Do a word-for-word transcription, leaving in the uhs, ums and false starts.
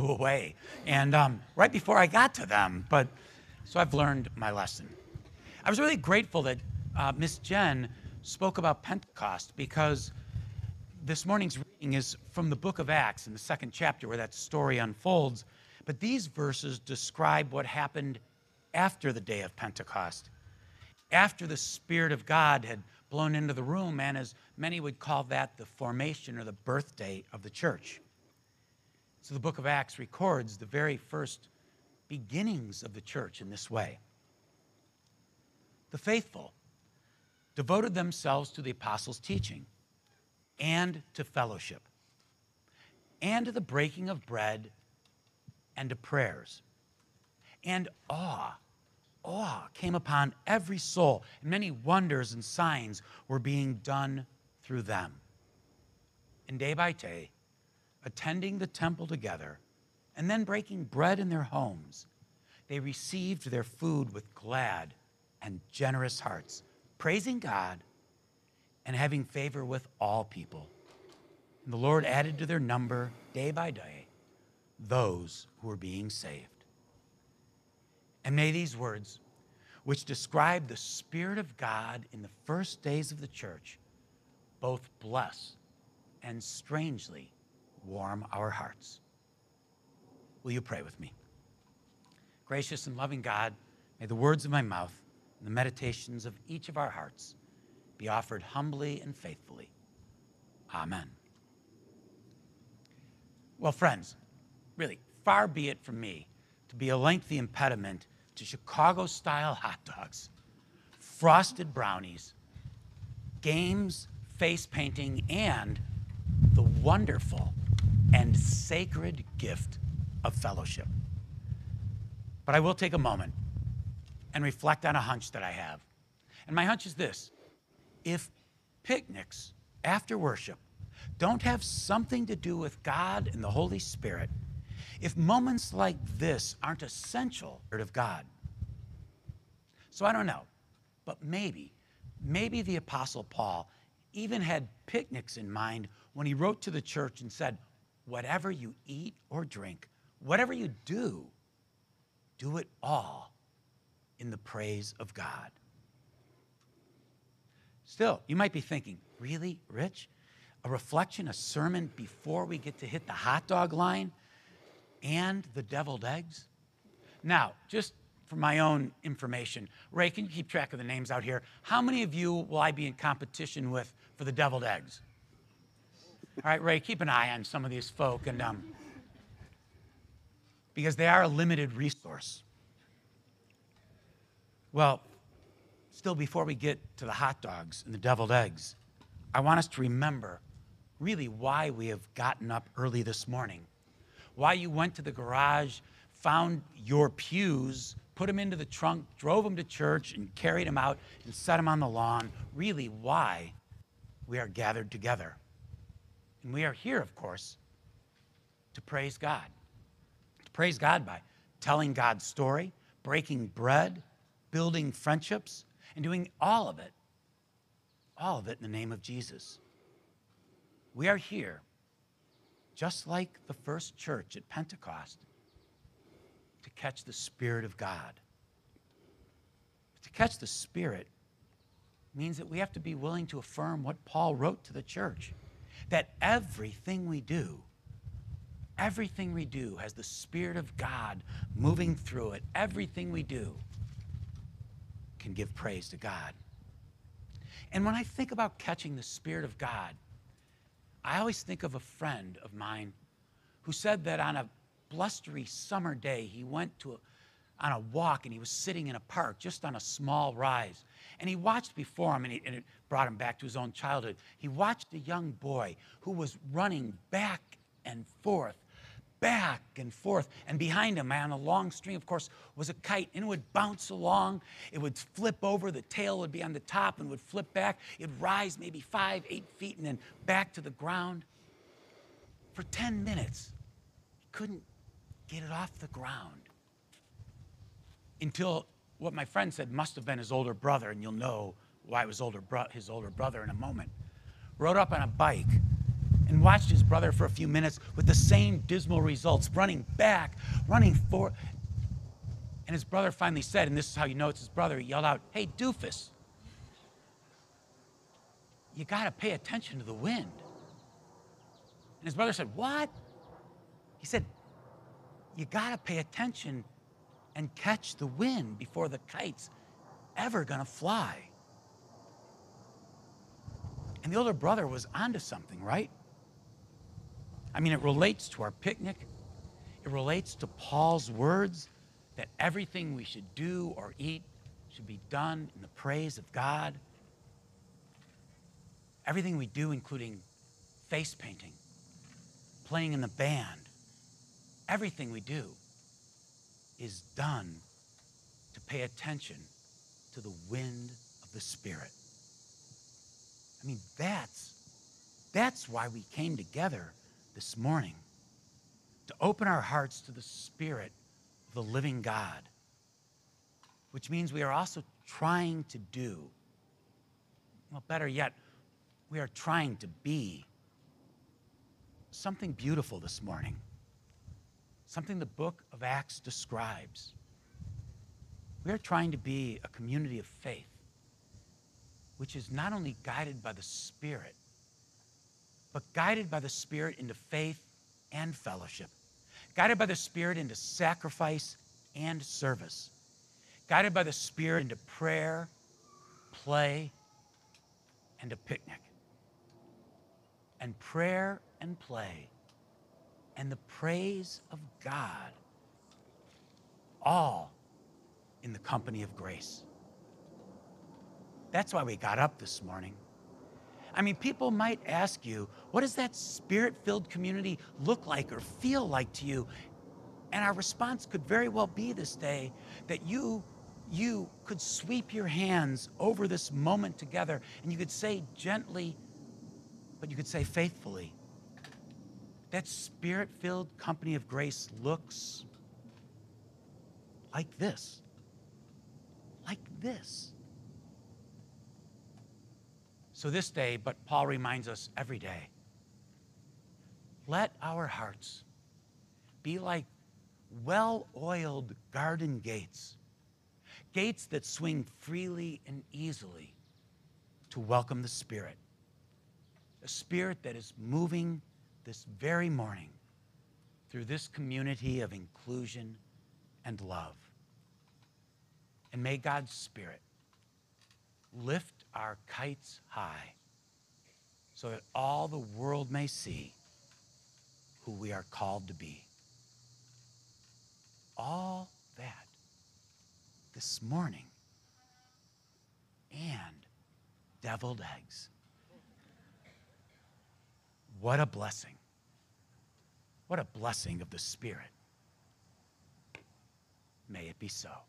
flew away. And um, right before I got to them, but so I've learned my lesson. I was really grateful that uh, Miss Jen spoke about Pentecost, because this morning's reading is from the book of Acts in the second chapter where that story unfolds. But these verses describe what happened after the day of Pentecost, after the Spirit of God had blown into the room, and as many would call that the formation or the birthday of the church. So the book of Acts records the very first beginnings of the church in this way. The faithful devoted themselves to the apostles' teaching and to fellowship and to the breaking of bread and to prayers. And awe, awe came upon every soul, and many wonders and signs were being done through them. And day by day, attending the temple together and then breaking bread in their homes, they received their food with glad and generous hearts, praising God and having favor with all people. And the Lord added to their number day by day those who were being saved. And may these words, which describe the Spirit of God in the first days of the church, both bless and strangely warm our hearts. Will you pray with me? Gracious and loving God, may the words of my mouth and the meditations of each of our hearts be offered humbly and faithfully. Amen. Well, friends, really, far be it from me to be a lengthy impediment to Chicago-style hot dogs, frosted brownies, games, face painting, and the wonderful and sacred gift of fellowship. But I will take a moment and reflect on a hunch that I have. And my hunch is this: if picnics after worship don't have something to do with God and the Holy Spirit, if moments like this aren't essential of God. So I don't know, but maybe, maybe the Apostle Paul even had picnics in mind when he wrote to the church and said, whatever you eat or drink, whatever you do, do it all in the praise of God. Still, you might be thinking, really, Rich? A reflection, a sermon before we get to hit the hot dog line and the deviled eggs? Now, just for my own information, Ray, can you keep track of the names out here? How many of you will I be in competition with for the deviled eggs? All right, Ray, keep an eye on some of these folk, and um, because they are a limited resource. Well, still, before we get to the hot dogs and the deviled eggs, I want us to remember really why we have gotten up early this morning, why you went to the garage, found your pews, put them into the trunk, drove them to church, and carried them out and set them on the lawn, really why we are gathered together. And we are here, of course, to praise God. To praise God by telling God's story, breaking bread, building friendships, and doing all of it, all of it in the name of Jesus. We are here, just like the first church at Pentecost, to catch the Spirit of God. But to catch the Spirit means that we have to be willing to affirm what Paul wrote to the church, that everything we do, everything we do has the Spirit of God moving through it. Everything we do can give praise to God. And when I think about catching the Spirit of God, I always think of a friend of mine who said that on a blustery summer day, he went to a, on a walk, and he was sitting in a park just on a small rise. And he watched before him, and, he, and it brought him back to his own childhood. He watched a young boy who was running back and forth, back and forth. And behind him, on a long string, of course, was a kite. And it would bounce along. It would flip over. The tail would be on the top and would flip back. It would rise maybe five, eight feet, and then back to the ground. For ten minutes, he couldn't get it off the ground until what my friend said must have been his older brother, and you'll know why it was older bro his older brother in a moment, rode up on a bike and watched his brother for a few minutes with the same dismal results, running back, running forward. And his brother finally said, and this is how you know it's his brother, he yelled out, "Hey, doofus, you gotta pay attention to the wind." And his brother said, "What?" He said, "You gotta pay attention and catch the wind before the kite's ever gonna fly." And the older brother was onto something, right? I mean, it relates to our picnic. It relates to Paul's words that everything we should do or eat should be done in the praise of God. Everything we do, including face painting, playing in the band, everything we do is done to pay attention to the wind of the Spirit. I mean, that's, that's why we came together this morning, to open our hearts to the Spirit of the living God, which means we are also trying to do, well, better yet, we are trying to be something beautiful this morning, something the book of Acts describes. We are trying to be a community of faith, which is not only guided by the Spirit, but guided by the Spirit into faith and fellowship, guided by the Spirit into sacrifice and service, guided by the Spirit into prayer, play, and a picnic. And prayer and play and the praise of God, all in the company of grace. That's why we got up this morning. I mean, people might ask you, what does that Spirit-filled community look like or feel like to you? And our response could very well be this day that you, you could sweep your hands over this moment together, and you could say gently, but you could say faithfully, that Spirit-filled company of grace looks like this, like this. So this day, but Paul reminds us every day, let our hearts be like well-oiled garden gates, gates that swing freely and easily to welcome the Spirit, a Spirit that is moving this very morning through this community of inclusion and love. And may God's Spirit lift our kites high, so that all the world may see who we are called to be. All that this morning and deviled eggs. What a blessing. What a blessing of the Spirit. May it be so.